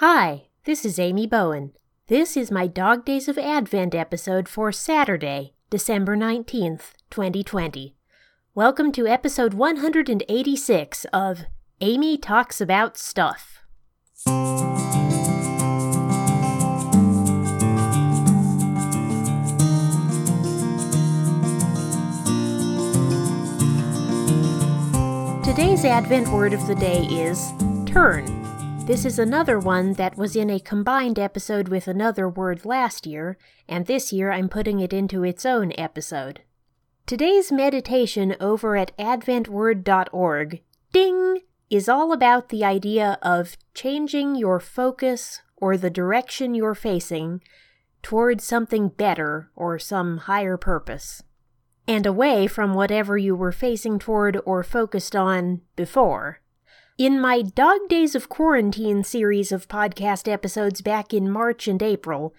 Hi, this is Amy Bowen. This is my Dog Days of Advent episode for Saturday, December 19th, 2020. Welcome to episode 186 of Amy Talks About Stuff. Today's Advent word of the day is turn. This is another one that was in a combined episode with another word last year, and this year I'm putting it into its own episode. Today's meditation over at adventword.org, ding, is all about the idea of changing your focus or the direction you're facing towards something better or some higher purpose, and away from whatever you were facing toward or focused on before. In my Dog Days of Quarantine series of podcast episodes back in March and April,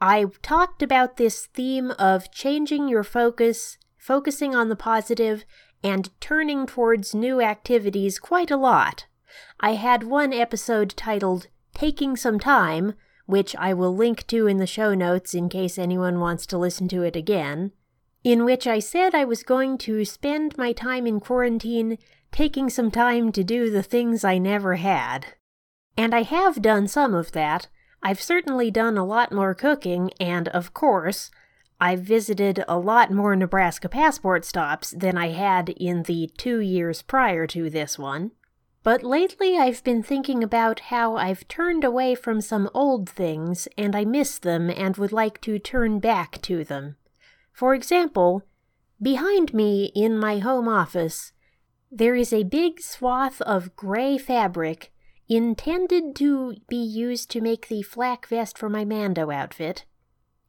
I talked about this theme of changing your focus, focusing on the positive, and turning towards new activities quite a lot. I had one episode titled Taking Some Time, which I will link to in the show notes in case anyone wants to listen to it again, in which I said I was going to spend my time in quarantine taking some time to do the things I never had. And I have done some of that. I've certainly done a lot more cooking, and of course, I've visited a lot more Nebraska passport stops than I had in the 2 years prior to this one. But lately I've been thinking about how I've turned away from some old things, and I miss them and would like to turn back to them. For example, behind me in my home office, there is a big swath of gray fabric intended to be used to make the flak vest for my Mando outfit.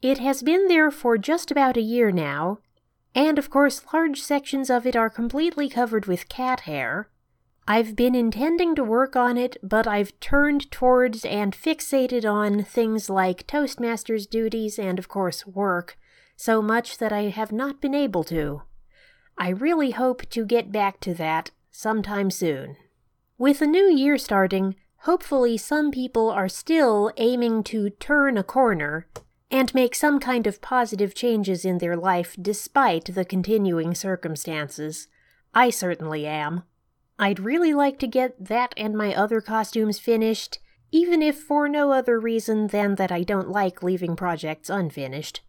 It has been there for just about a year now, and of course large sections of it are completely covered with cat hair. I've been intending to work on it, but I've turned towards and fixated on things like Toastmasters duties and of course work, so much that I have not been able to. I really hope to get back to that sometime soon. With the new year starting, hopefully some people are still aiming to turn a corner and make some kind of positive changes in their life despite the continuing circumstances. I certainly am. I'd really like to get that and my other costumes finished, even if for no other reason than that I don't like leaving projects unfinished.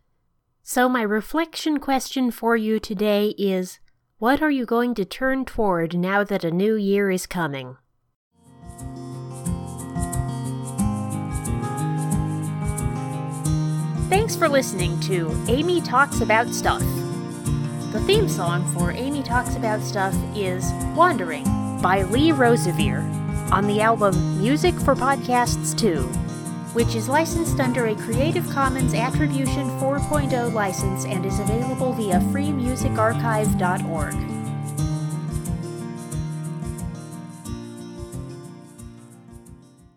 So my reflection question for you today is, what are you going to turn toward now that a new year is coming? Thanks for listening to Amy Talks About Stuff. The theme song for Amy Talks About Stuff is Wandering by Lee Rosevere on the album Music for Podcasts 2, which is licensed under a Creative Commons Attribution 4.0 license and is available via freemusicarchive.org.